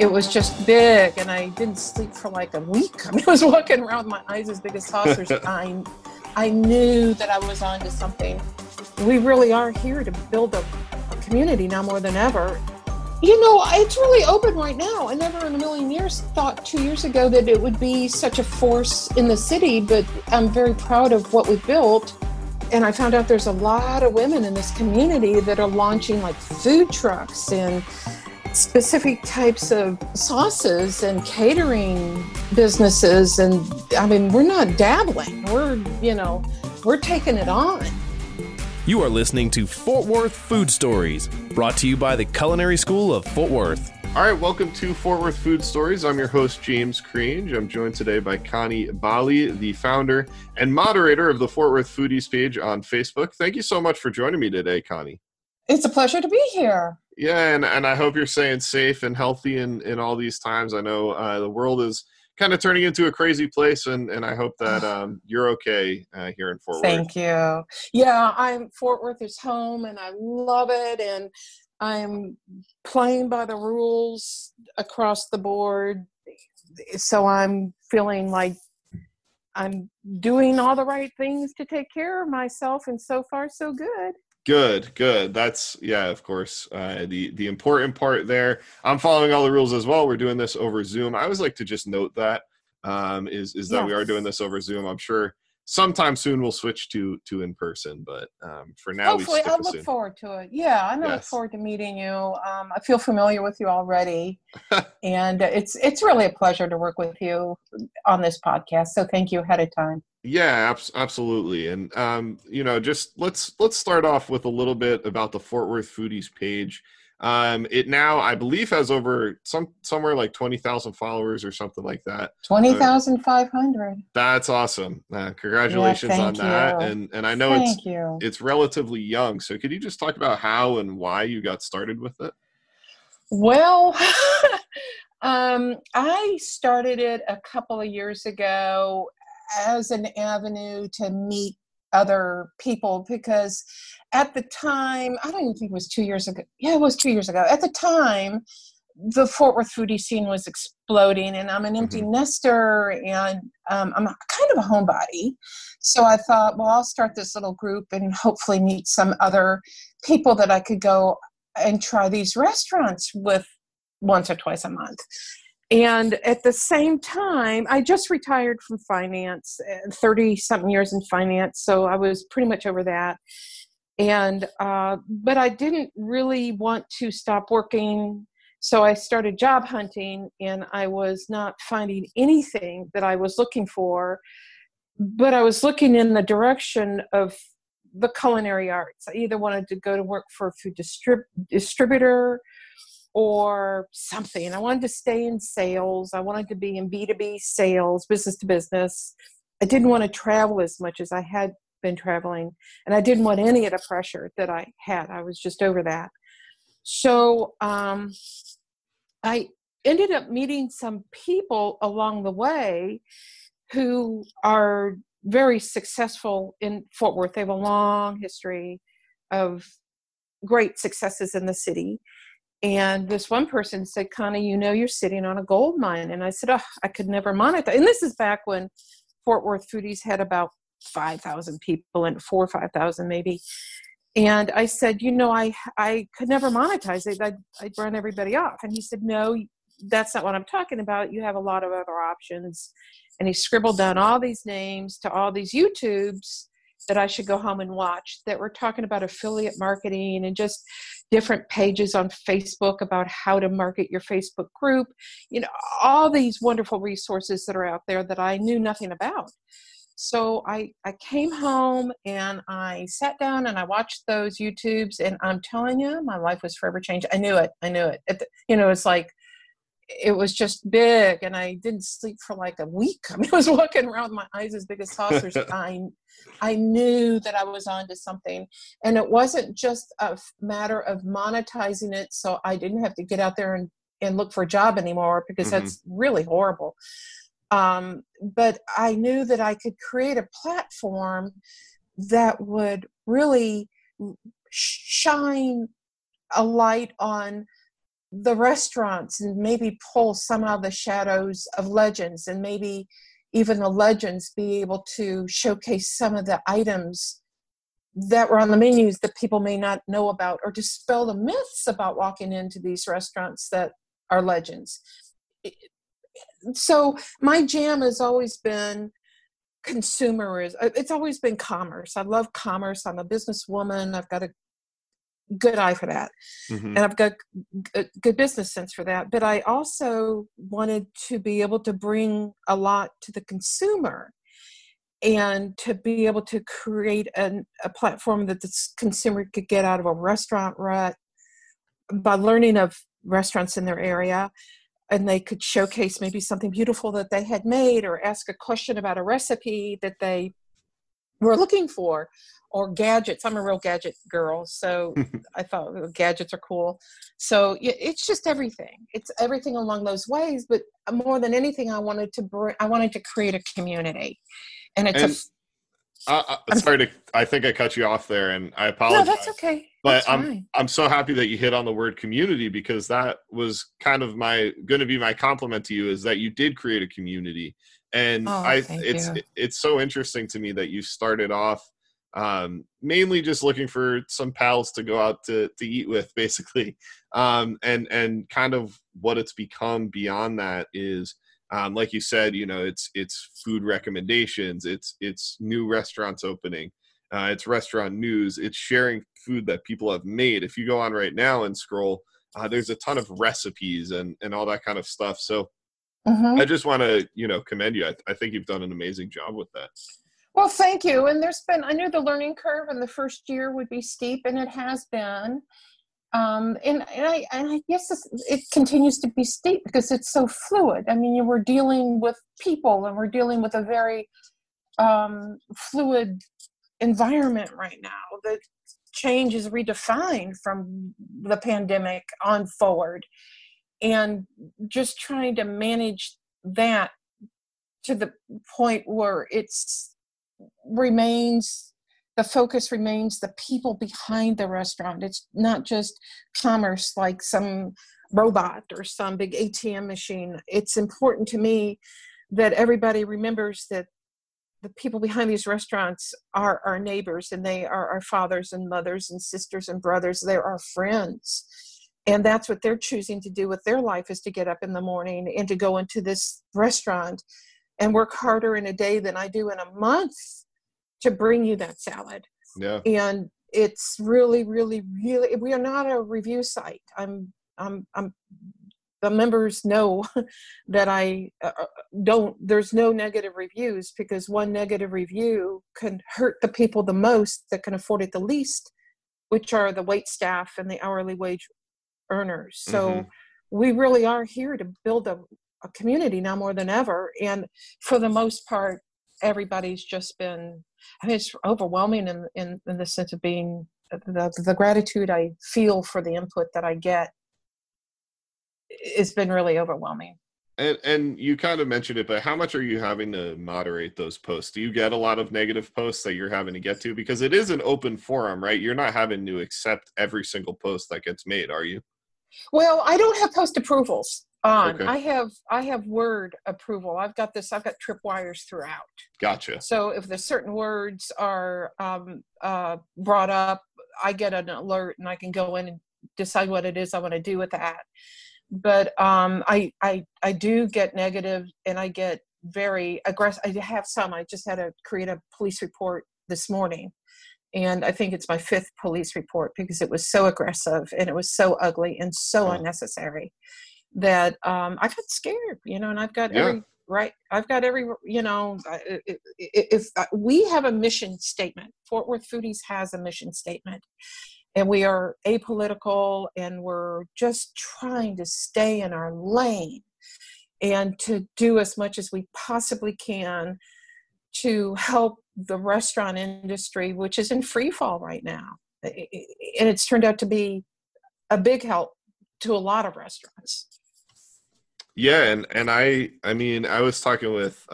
it was just big, and I didn't sleep for like a week. I mean, I was walking around with my eyes as big as saucers. I knew that I was onto something. We really are here to build a community now more than ever. You know, it's really open right now. I never in a million years thought 2 years ago that it would be such a force in the city, but I'm very proud of what we've built. And I found out there's a lot of women in this community that are launching like food trucks and specific types of sauces and catering businesses. And I mean, we're not dabbling. We're taking it on. You are listening to Fort Worth Food Stories, brought to you by the Culinary School of Fort Worth. All right, welcome to Fort Worth Food Stories. I'm your host, James Crange. I'm joined today by Connie Bali, the founder and moderator of the Fort Worth Foodies page on Facebook. Thank you so much for joining me today, Connie. It's a pleasure to be here. Yeah, and I hope you're staying safe and healthy in all these times. I know the world is kind of turning into a crazy place, and I hope that you're okay here in Fort Worth. Thank you. Yeah, Fort Worth is home, and I love it, and I'm playing by the rules across the board, so I'm feeling like I'm doing all the right things to take care of myself, and so far, so good. Good. That's, yeah, of course, the important part there. I'm following all the rules as well. We're doing this over Zoom. I always like to just note that that we are doing this over Zoom. I'm sure sometime soon we'll switch to in person, but for now, hopefully, I look forward to it. Yeah, I look forward to meeting you. I feel familiar with you already, and it's really a pleasure to work with you on this podcast. So thank you ahead of time. Yeah, absolutely. And, just let's start off with a little bit about the Fort Worth Foodies page. It now, I believe, has over somewhere like 20,000 followers or something like that. 20,500. That's awesome. Congratulations on that. You. And I know it's relatively young. So could you just talk about how and why you got started with it? Well, I started it a couple of years ago as an avenue to meet other people, because at the time, I don't even think it was 2 years ago. Yeah, it was 2 years ago. At the time, the Fort Worth foodie scene was exploding, and I'm an empty nester, and I'm kind of a homebody. So I thought, well, I'll start this little group and hopefully meet some other people that I could go and try these restaurants with once or twice a month. And at the same time, I just retired from finance, 30-something years in finance, so I was pretty much over that. And but I didn't really want to stop working, so I started job hunting, and I was not finding anything that I was looking for, but I was looking in the direction of the culinary arts. I either wanted to go to work for a food distributor or something. I wanted to stay in sales. I wanted to be in B2B sales, business to business. I didn't want to travel as much as I had been traveling, and I didn't want any of the pressure that I had. I was just over that. So I ended up meeting some people along the way who are very successful in Fort Worth. They have a long history of great successes in the city. And this one person said, Connie, you know, you're sitting on a gold mine. And I said, oh, I could never monetize. And this is back when Fort Worth Foodies had about 5,000 people, and 4,000 or 5,000 maybe. And I said, you know, I could never monetize it. I'd run everybody off. And he said, no, that's not what I'm talking about. You have a lot of other options. And he scribbled down all these names to all these YouTubes that I should go home and watch that were talking about affiliate marketing and just different pages on Facebook about how to market your Facebook group, you know, all these wonderful resources that are out there that I knew nothing about. So I came home and I sat down and I watched those YouTubes, and I'm telling you, my life was forever changed. I knew it. It's like, it was just big, and I didn't sleep for like a week. I mean, I was walking around with my eyes as big as saucers. I knew that I was onto something, and it wasn't just a matter of monetizing it, so I didn't have to get out there and look for a job anymore, because that's really horrible. But I knew that I could create a platform that would really shine a light on the restaurants and maybe pull some out of the shadows of legends, and maybe even the legends be able to showcase some of the items that were on the menus that people may not know about, or dispel the myths about walking into these restaurants that are legends. So my jam has always been consumerism. It's always been commerce. I love commerce. I'm a businesswoman. I've got a good eye for that. Mm-hmm. And I've got a good business sense for that. But I also wanted to be able to bring a lot to the consumer, and to be able to create a platform that the consumer could get out of a restaurant rut by learning of restaurants in their area. And they could showcase maybe something beautiful that they had made, or ask a question about a recipe that they were looking for, or gadgets. I'm a real gadget girl, so I thought gadgets are cool. So it's just everything. It's everything along those ways. But more than anything, I wanted to create a community, and I think I cut you off there, and I apologize. No, that's okay. But I'm so happy that you hit on the word community, because that was kind of going to be my compliment to you, is that you did create a community. And it's so interesting to me that you started off mainly just looking for some pals to go out to eat with, basically. And kind of what it's become beyond that is, like you said, you know, it's food recommendations, it's new restaurants opening. It's restaurant news. It's sharing food that people have made. If you go on right now and scroll, there's a ton of recipes and all that kind of stuff. So I just want to, commend you. I think you've done an amazing job with that. Well, thank you. And I knew the learning curve in the first year would be steep, and it has been. And I guess it continues to be steep because it's so fluid. I mean, we're dealing with people, and we're dealing with a very fluid environment right now. The change is redefined from the pandemic on forward, and just trying to manage that to the point where the focus remains the people behind the restaurant. It's not just commerce like some robot or some big ATM machine. It's important to me that everybody remembers that the people behind these restaurants are our neighbors, and they are our fathers and mothers and sisters and brothers. They're our friends. And that's what they're choosing to do with their life, is to get up in the morning and to go into this restaurant and work harder in a day than I do in a month to bring you that salad. Yeah. And it's really, really, really, we are not a review site. The members know that I there's no negative reviews, because one negative review can hurt the people the most that can afford it the least, which are the wait staff and the hourly wage earners. So we really are here to build a community now more than ever. And for the most part, everybody's just been, it's overwhelming in the sense of being the gratitude I feel for the input that I get. It's been really overwhelming. And you kind of mentioned it, but how much are you having to moderate those posts? Do you get a lot of negative posts that you're having to get to? Because it is an open forum, right? You're not having to accept every single post that gets made, are you? Well, I don't have post approvals on. Okay. I have word approval. I've got tripwires throughout. Gotcha. So if there's certain words are brought up, I get an alert, and I can go in and decide what it is I want to do with that. But I do get negative, and I get very aggressive. I have some. I just had to create a police report this morning, and I think it's my 5th police report, because it was so aggressive, and it was so ugly, and so unnecessary that I got scared, and I've got every right. I've got every, if we have a mission statement, Fort Worth Foodies has a mission statement. And we are apolitical, and we're just trying to stay in our lane and to do as much as we possibly can to help the restaurant industry, which is in free fall right now. And it's turned out to be a big help to a lot of restaurants. Yeah. And I mean, I was talking with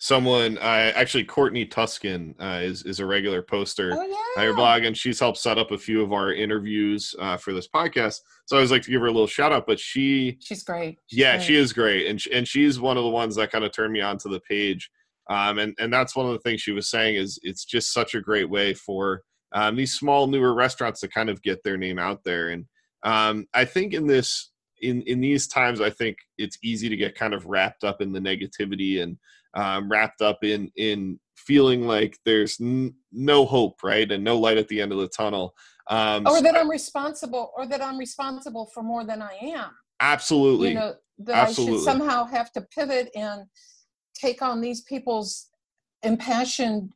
someone, actually Courtney Tuscan is a regular poster on your blog, and she's helped set up a few of our interviews for this podcast. So I always like to give her a little shout out, but she's great. She is great. And she's one of the ones that kind of turned me onto the page. And that's one of the things she was saying is it's just such a great way for these small newer restaurants to kind of get their name out there. And I think in these times, I think it's easy to get kind of wrapped up in the negativity and wrapped up in feeling like there's no hope, right? And no light at the end of the tunnel. Or that I'm responsible for more than I am. Absolutely. You know, that absolutely. I should somehow have to pivot and take on these people's impassioned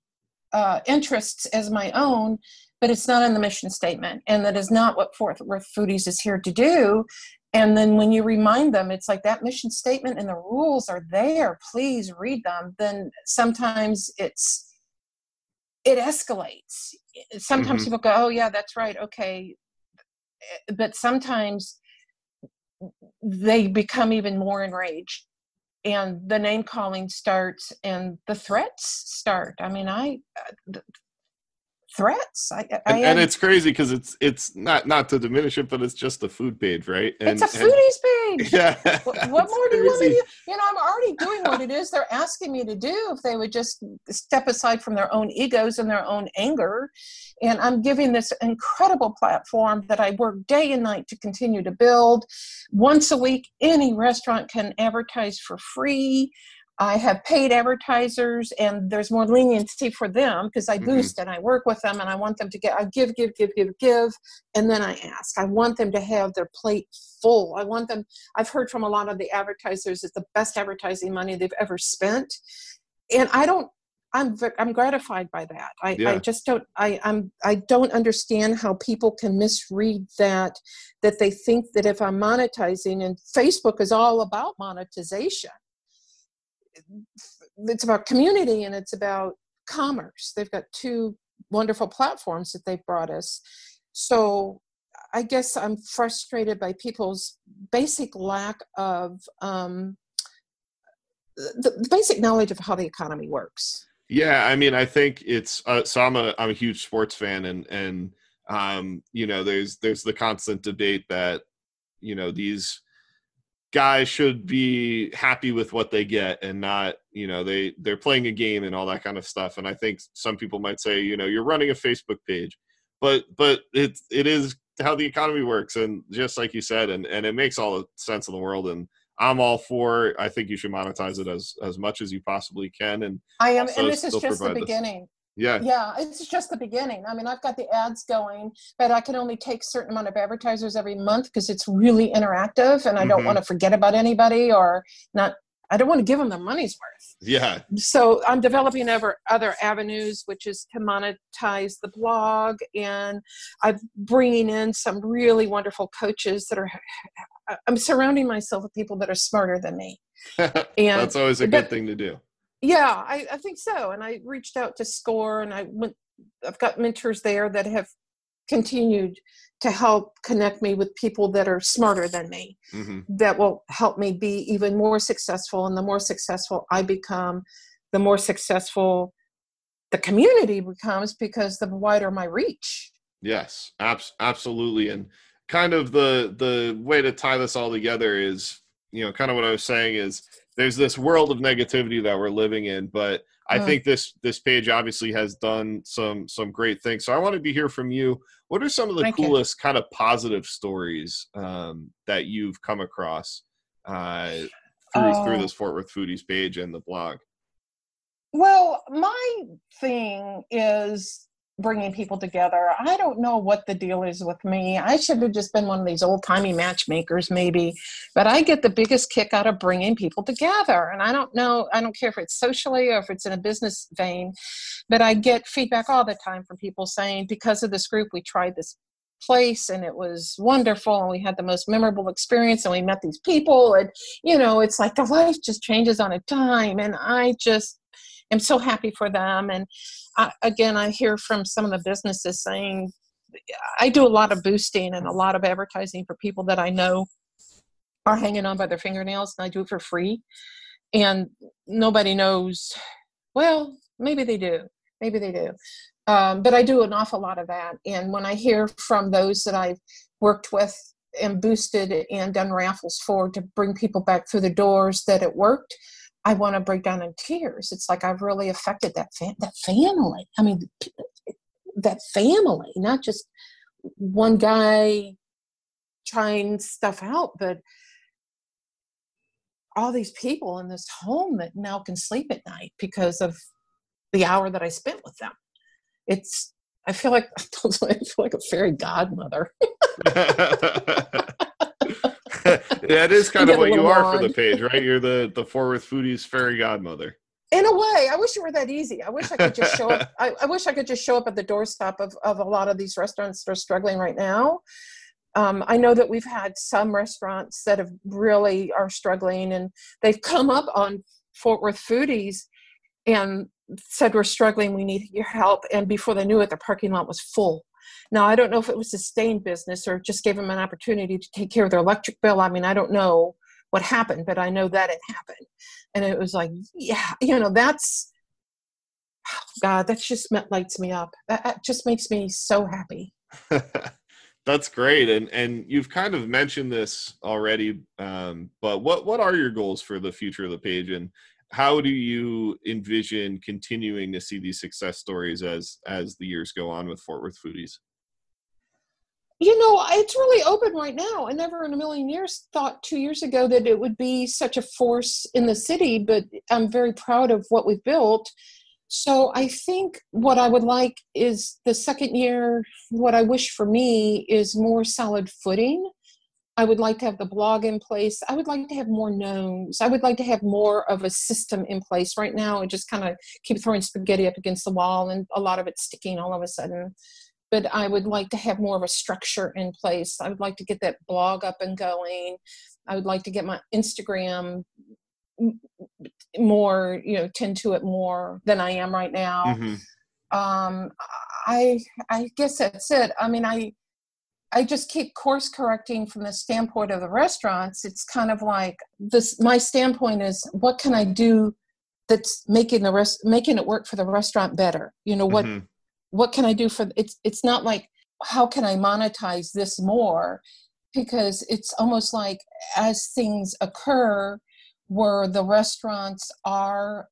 interests as my own, but it's not in the mission statement. And that is not what Fort Worth Foodies is here to do. And then when you remind them, it's like that mission statement and the rules are there, please read them. Then sometimes it escalates. Sometimes people go, oh yeah, that's right. Okay. But sometimes they become even more enraged and the name calling starts and the threats start. I mean, threats. And it's crazy because it's not to diminish it, but it's just a food page, right? And, it's a foodies page. Yeah. What more do you want me to do? You know, I'm already doing what it is they're asking me to do. If they would just step aside from their own egos and their own anger, and I'm giving this incredible platform that I work day and night to continue to build. Once a week, any restaurant can advertise for free. I have paid advertisers, and there's more leniency for them because I boost and I work with them, and I want them to get, I give, and then I ask. I want them to have their plate full. I've heard from a lot of the advertisers it's the best advertising money they've ever spent, and I'm gratified by that. I just don't, I don't understand how people can misread that they think that if I'm monetizing, and Facebook is all about monetization. It's about community and it's about commerce. They've got two wonderful platforms that they've brought us. So I guess I'm frustrated by people's basic lack of the basic knowledge of how the economy works. Yeah. I mean, I think it's, so I'm a huge sports fan and you know, there's the constant debate that, you know, these guys should be happy with what they get and not, you know, they're playing a game and all that kind of stuff. And I think some people might say, you know, you're running a Facebook page, but it is how the economy works. And just like you said, and it makes all the sense in the world. And I'm all for, I think you should monetize it as much as you possibly can. And I am, and this is just the beginning. Yeah, it's just the beginning. I mean, I've got the ads going, but I can only take a certain amount of advertisers every month because it's really interactive and I don't want to forget about anybody I don't want to give them their money's worth. Yeah. So I'm developing other avenues, which is to monetize the blog, and I'm bringing in some really wonderful coaches I'm surrounding myself with people that are smarter than me. And that's always a good thing to do. Yeah, I think so. And I reached out to SCORE and I've got mentors there that have continued to help connect me with people that are smarter than me, that will help me be even more successful. And the more successful I become, the more successful the community becomes because the wider my reach. Yes, absolutely. And kind of the way to tie this all together is, you know, kind of what I was saying is, there's this world of negativity that we're living in, but I think this page obviously has done some great things. So I wanted to hear from you. What are some of the coolest kind of positive stories that you've come across through this Fort Worth Foodies page and the blog? Well, my thing is bringing people together. I don't know what the deal is with me. I should have just been one of these old-timey matchmakers maybe, but I get the biggest kick out of bringing people together. And I don't know, I don't care if it's socially or if it's in a business vein, but I get feedback all the time from people saying, because of this group, we tried this place and it was wonderful and we had the most memorable experience and we met these people and, you know, it's like the life just changes on a dime and I just am so happy for them. And I hear from some of the businesses saying, I do a lot of boosting and a lot of advertising for people that I know are hanging on by their fingernails, and I do it for free. And nobody knows Well, maybe they do. Maybe they do. But I do an awful lot of that. And when I hear from those that I've worked with and boosted and done raffles for to bring people back through the doors that it worked, I want to break down in tears. It's like I've really affected that family. I mean, that family, not just one guy trying stuff out, but all these people in this home that now can sleep at night because of the hour that I spent with them. I feel like a fairy godmother. That is kind of what you are for the page, right? You're the Fort Worth Foodies fairy godmother. In a way, I wish it were that easy. I wish I could just show up. I wish I could just show up at the doorstep of a lot of these restaurants that are struggling right now. I know that we've had some restaurants that have really are struggling, and they've come up on Fort Worth Foodies and said, we're struggling, we need your help. And before they knew it, the parking lot was full. Now, I don't know if it was sustained business or just gave them an opportunity to take care of their electric bill. I mean, I don't know what happened, but I know that it happened. And it was like, yeah, you know, that's, oh God, that just lights me up. That just makes me so happy. That's great. And you've kind of mentioned this already, but what are your goals for the future of the page, and how do you envision continuing to see these success stories as the years go on with Fort Worth Foodies? You know, it's really open right now. I never in a million years thought 2 years ago that it would be such a force in the city, but I'm very proud of what we've built. So I think what I would like is the second year, what I wish for me is more solid footing. I would like to have the blog in place. I would like to have more knowns. I would like to have more of a system in place. Right now, I just kind of keep throwing spaghetti up against the wall and a lot of it's sticking all of a sudden. But I would like to have more of a structure in place. I would like to get that blog up and going. I would like to get my Instagram more, you know, tend to it more than I am right now. Mm-hmm. I guess that's it. I mean, I just keep course correcting from the standpoint of the restaurants. It's kind of like this, my standpoint is, what can I do that's making it work for the restaurant better? You know, what, mm-hmm. what can I do for, it's not like, how can I monetize this more? Because it's almost like as things occur, where the restaurants are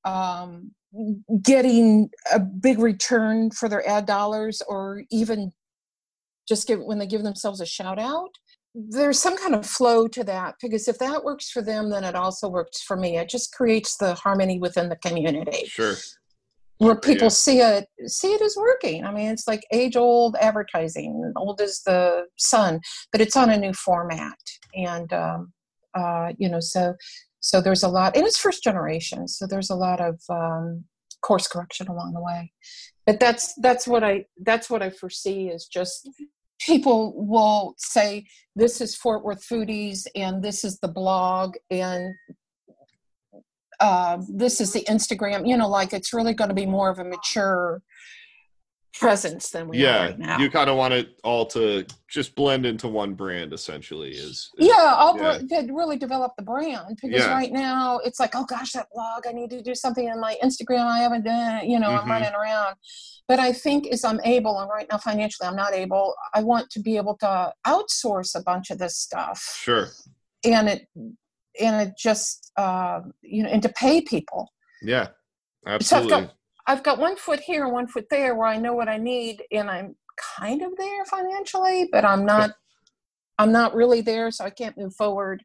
getting a big return for their ad dollars, or even just when they give themselves a shout out, there's some kind of flow to that, because if that works for them, then it also works for me. It just creates the harmony within the community. Sure. Where people see it as working. I mean, it's like age old advertising, old as the sun, but it's on a new format. And, you know, so there's a lot, and it's first generation. So there's a lot of course correction along the way, but that's what I foresee is just people will say, this is Fort Worth Foodies, and this is the blog, and this is the Instagram. You know, like it's really going to be more of a mature presence than we are right now. You kind of want it all to just blend into one brand, essentially. Really develop the brand, because right now it's like, oh gosh, that blog, I need to do something on my Instagram, I haven't done it, you know, mm-hmm. I'm running around. But I think as I'm able, and right now financially I'm not able, I want to be able to outsource a bunch of this stuff. Sure. And it just you know, and to pay people. Yeah, absolutely. So I've got one foot here and one foot there, where I know what I need and I'm kind of there financially, but I'm not really there. So I can't move forward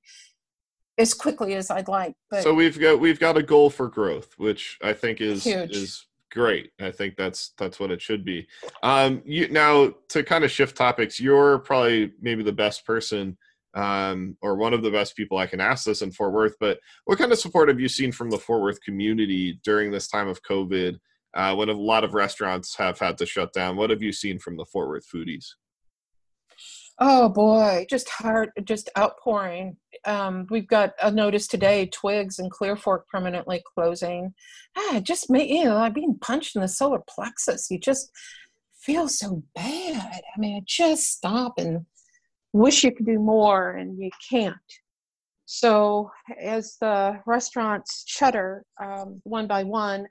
as quickly as I'd like. But so we've got a goal for growth, which I think is huge. Is great. I think that's what it should be. Now to kind of shift topics, you're probably maybe the best person or one of the best people I can ask this in Fort Worth, but what kind of support have you seen from the Fort Worth community during this time of COVID, when a lot of restaurants have had to shut down? What have you seen from the Fort Worth Foodies? Oh boy, just outpouring. We've got a notice today, Twigs and Clear Fork permanently closing. I'm being punched in the solar plexus. You just feel so bad. I mean, just stop and wish you could do more, and you can't. So as the restaurants shutter one by one,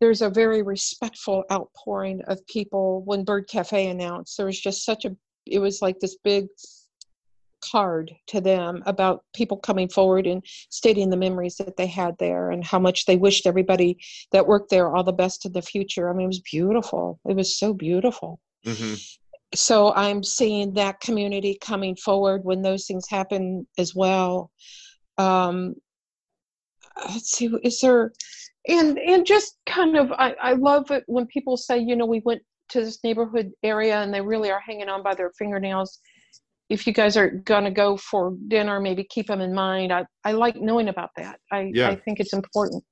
there's a very respectful outpouring of people. When Bird Cafe announced, there was just it was like this big card to them about people coming forward and stating the memories that they had there and how much they wished everybody that worked there all the best in the future. I mean, it was beautiful. It was so beautiful. Mm-hmm. So I'm seeing that community coming forward when those things happen as well. Let's see, is there, and just kind of, I love it when people say, you know, we went to this neighborhood area and they really are hanging on by their fingernails. If you guys are going to go for dinner, maybe keep them in mind. I like knowing about that. I think it's important.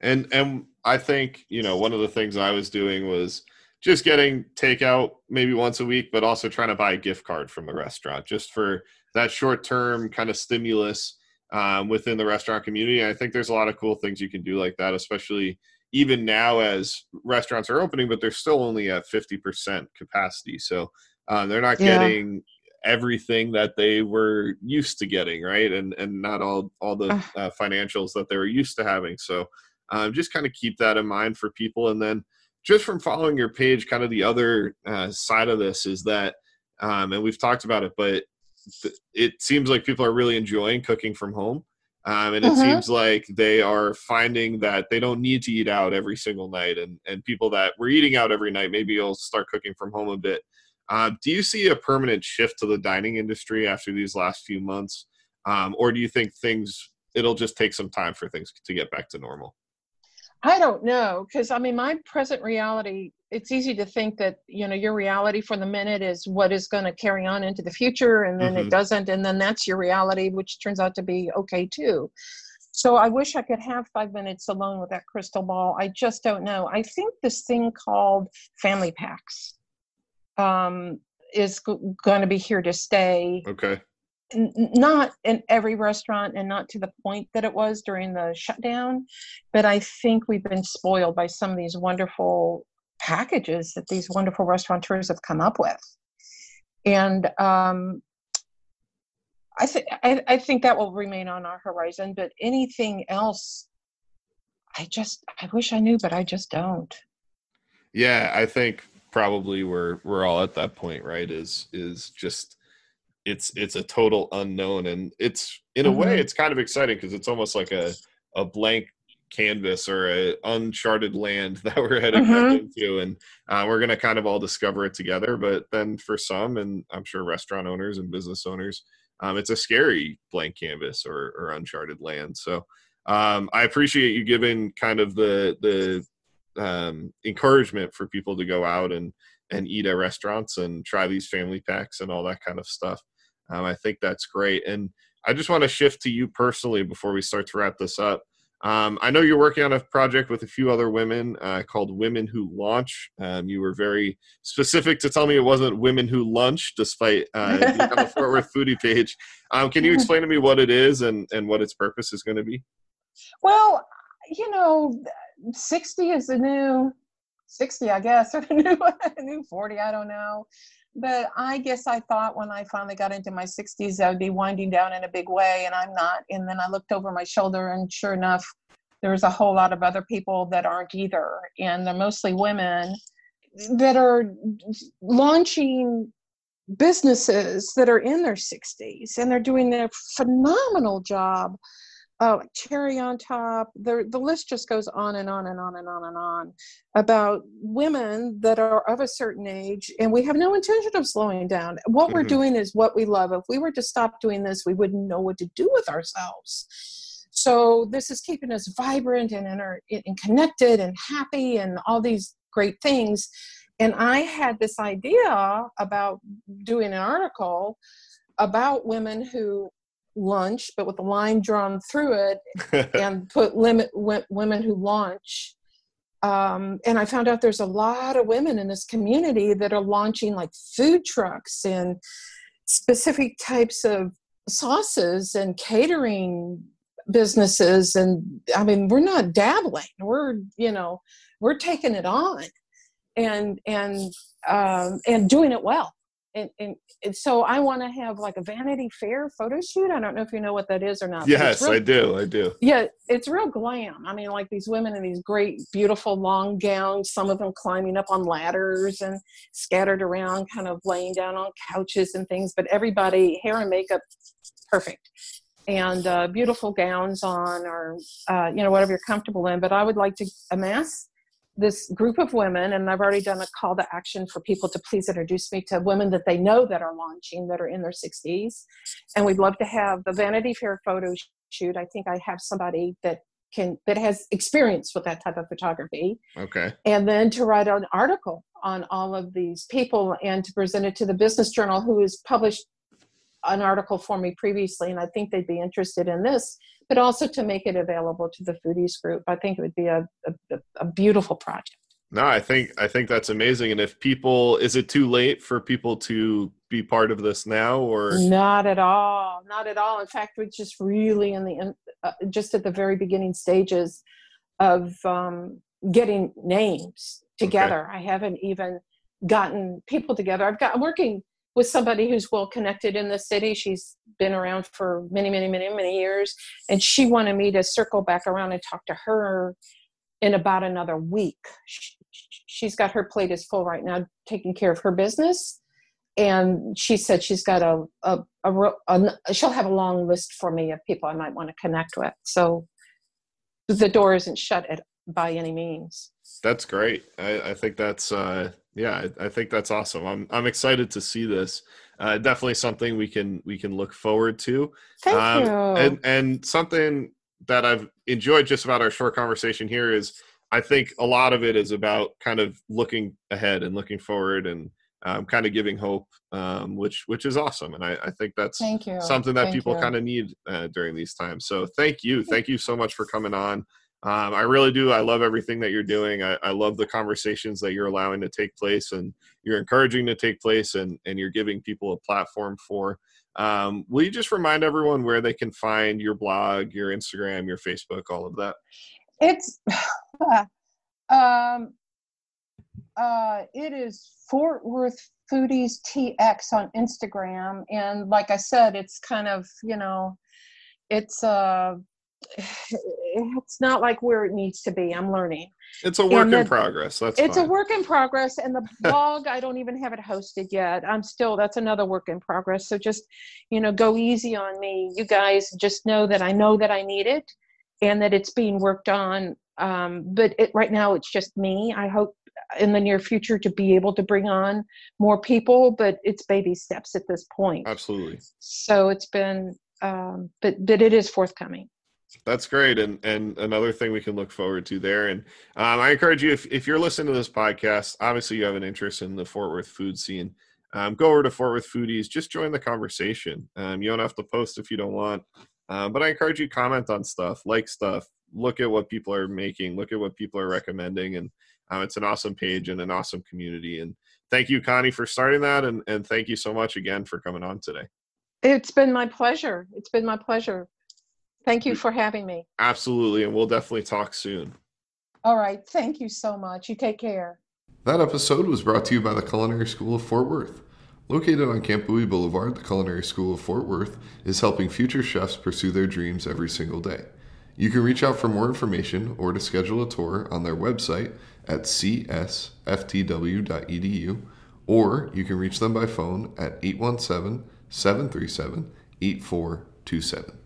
And I think, you know, one of the things I was doing was just getting takeout maybe once a week, but also trying to buy a gift card from the restaurant just for that short-term kind of stimulus within the restaurant community. And I think there's a lot of cool things you can do like that, especially even now as restaurants are opening, but they're still only at 50% capacity. So they're not getting everything that they were used to getting, right? And not all the financials that they were used to having. So just kind of keep that in mind for people. And then just from following your page, kind of the other side of this is that, and we've talked about it, but it seems like people are really enjoying cooking from home. And it seems like they are finding that they don't need to eat out every single night. And people that were eating out every night, maybe you'll start cooking from home a bit. Do you see a permanent shift to the dining industry after these last few months? Or do you think it'll just take some time for things to get back to normal? I don't know, because I mean, my present reality, it's easy to think that, you know, your reality for the minute is what is going to carry on into the future, and then it doesn't, and then that's your reality, which turns out to be okay too. So I wish I could have 5 minutes alone with that crystal ball. I just don't know. I think this thing called family packs is going to be here to stay. Okay. Not in every restaurant and not to the point that it was during the shutdown, but I think we've been spoiled by some of these wonderful packages that these wonderful restaurateurs have come up with. And I think that will remain on our horizon, but anything else, I wish I knew, but I just don't. Yeah, I think probably we're all at that point, right? Is just, it's a total unknown, and it's in a way it's kind of exciting because it's almost like a blank canvas or a uncharted land that we're heading into, and we're going to kind of all discover it together. But then for some, and I'm sure restaurant owners and business owners, it's a scary blank canvas or uncharted land. So I appreciate you giving kind of the encouragement for people to go out and eat at restaurants and try these family packs and all that kind of stuff. I think that's great. And I just want to shift to you personally before we start to wrap this up. I know you're working on a project with a few other women called Women Who Launch. You were very specific to tell me it wasn't Women Who Lunch, despite the Fort Worth Foodie page. Can you explain to me what it is and what its purpose is going to be? Well, you know, 60 is the new 60, I guess, or a new 40, I don't know. But I guess I thought when I finally got into my 60s, I would be winding down in a big way, and I'm not. And then I looked over my shoulder, and sure enough, there's a whole lot of other people that aren't either. And they're mostly women that are launching businesses that are in their 60s, and they're doing a phenomenal job. Cherry on Top. The list just goes on and on and on and on and on about women that are of a certain age, and we have no intention of slowing down. What we're doing is what we love. If we were to stop doing this, we wouldn't know what to do with ourselves. So this is keeping us vibrant and connected and happy and all these great things. And I had this idea about doing an article about women who lunch, but with a line drawn through it, and put women who launch. And I found out there's a lot of women in this community that are launching like food trucks and specific types of sauces and catering businesses. And I mean, we're not dabbling. We're taking it on and doing it well. And so I want to have like a Vanity Fair photo shoot. I don't know if you know what that is or not. Yes, real, I do. Yeah, it's real glam. I mean, like these women in these great, beautiful, long gowns, some of them climbing up on ladders and scattered around, kind of laying down on couches and things. But everybody, hair and makeup, perfect. And beautiful gowns on, or, you know, whatever you're comfortable in. But I would like to amass this group of women, and I've already done a call to action for people to please introduce me to women that they know that are launching, that are in their 60s. And we'd love to have the Vanity Fair photo shoot. I think I have somebody that has experience with that type of photography. Okay. And then to write an article on all of these people and to present it to the Business Journal, who has published an article for me previously, and I think they'd be interested in this, but also to make it available to the foodies group. I think it would be a beautiful project. No, I think that's amazing. And if people, is it too late for people to be part of this now, or? Not at all. Not at all. In fact, we're just really just at the very beginning stages of getting names together. Okay. I haven't even gotten people together. I'm working with somebody who's well connected in the city. She's been around for many, many, many, many years. And she wanted me to circle back around and talk to her in about another week. She's got, her plate is full right now, taking care of her business. And she said she's got she'll have a long list for me of people I might want to connect with. So the door isn't shut by any means. That's great. I think that's, yeah, I think that's awesome. I'm excited to see this. Definitely something we can look forward to. Thank you. And something that I've enjoyed just about our short conversation here is, I think a lot of it is about kind of looking ahead and looking forward and kind of giving hope, which is awesome. And I think that's something that people kind of need during these times. So thank you. Thank you so much for coming on. I really do. I love everything that you're doing. I love the conversations that you're allowing to take place, and you're encouraging to take place, and you're giving people a platform for. Will you just remind everyone where they can find your blog, your Instagram, your Facebook, all of that? It's it is Fort Worth Foodies TX on Instagram, and like I said, it's kind of, you know, it's not like where it needs to be. I'm learning. It's a work in progress. It's fine. A work in progress. And the blog, I don't even have it hosted yet. That's another work in progress. So just, you know, go easy on me. You guys just know that I need it and that it's being worked on. But right now it's just me. I hope in the near future to be able to bring on more people, but it's baby steps at this point. Absolutely. So it's been, but it is forthcoming. That's great. And another thing we can look forward to there. And I encourage you, if you're listening to this podcast, obviously you have an interest in the Fort Worth food scene, go over to Fort Worth Foodies, just join the conversation. You don't have to post if you don't want, but I encourage you, comment on stuff, like stuff, look at what people are making, look at what people are recommending. And it's an awesome page and an awesome community. And thank you, Connie, for starting that. And thank you so much again for coming on today. It's been my pleasure. Thank you for having me. Absolutely. And we'll definitely talk soon. All right. Thank you so much. You take care. That episode was brought to you by the Culinary School of Fort Worth. Located on Camp Bowie Boulevard, the Culinary School of Fort Worth is helping future chefs pursue their dreams every single day. You can reach out for more information or to schedule a tour on their website at csftw.edu, or you can reach them by phone at 817-737-8427.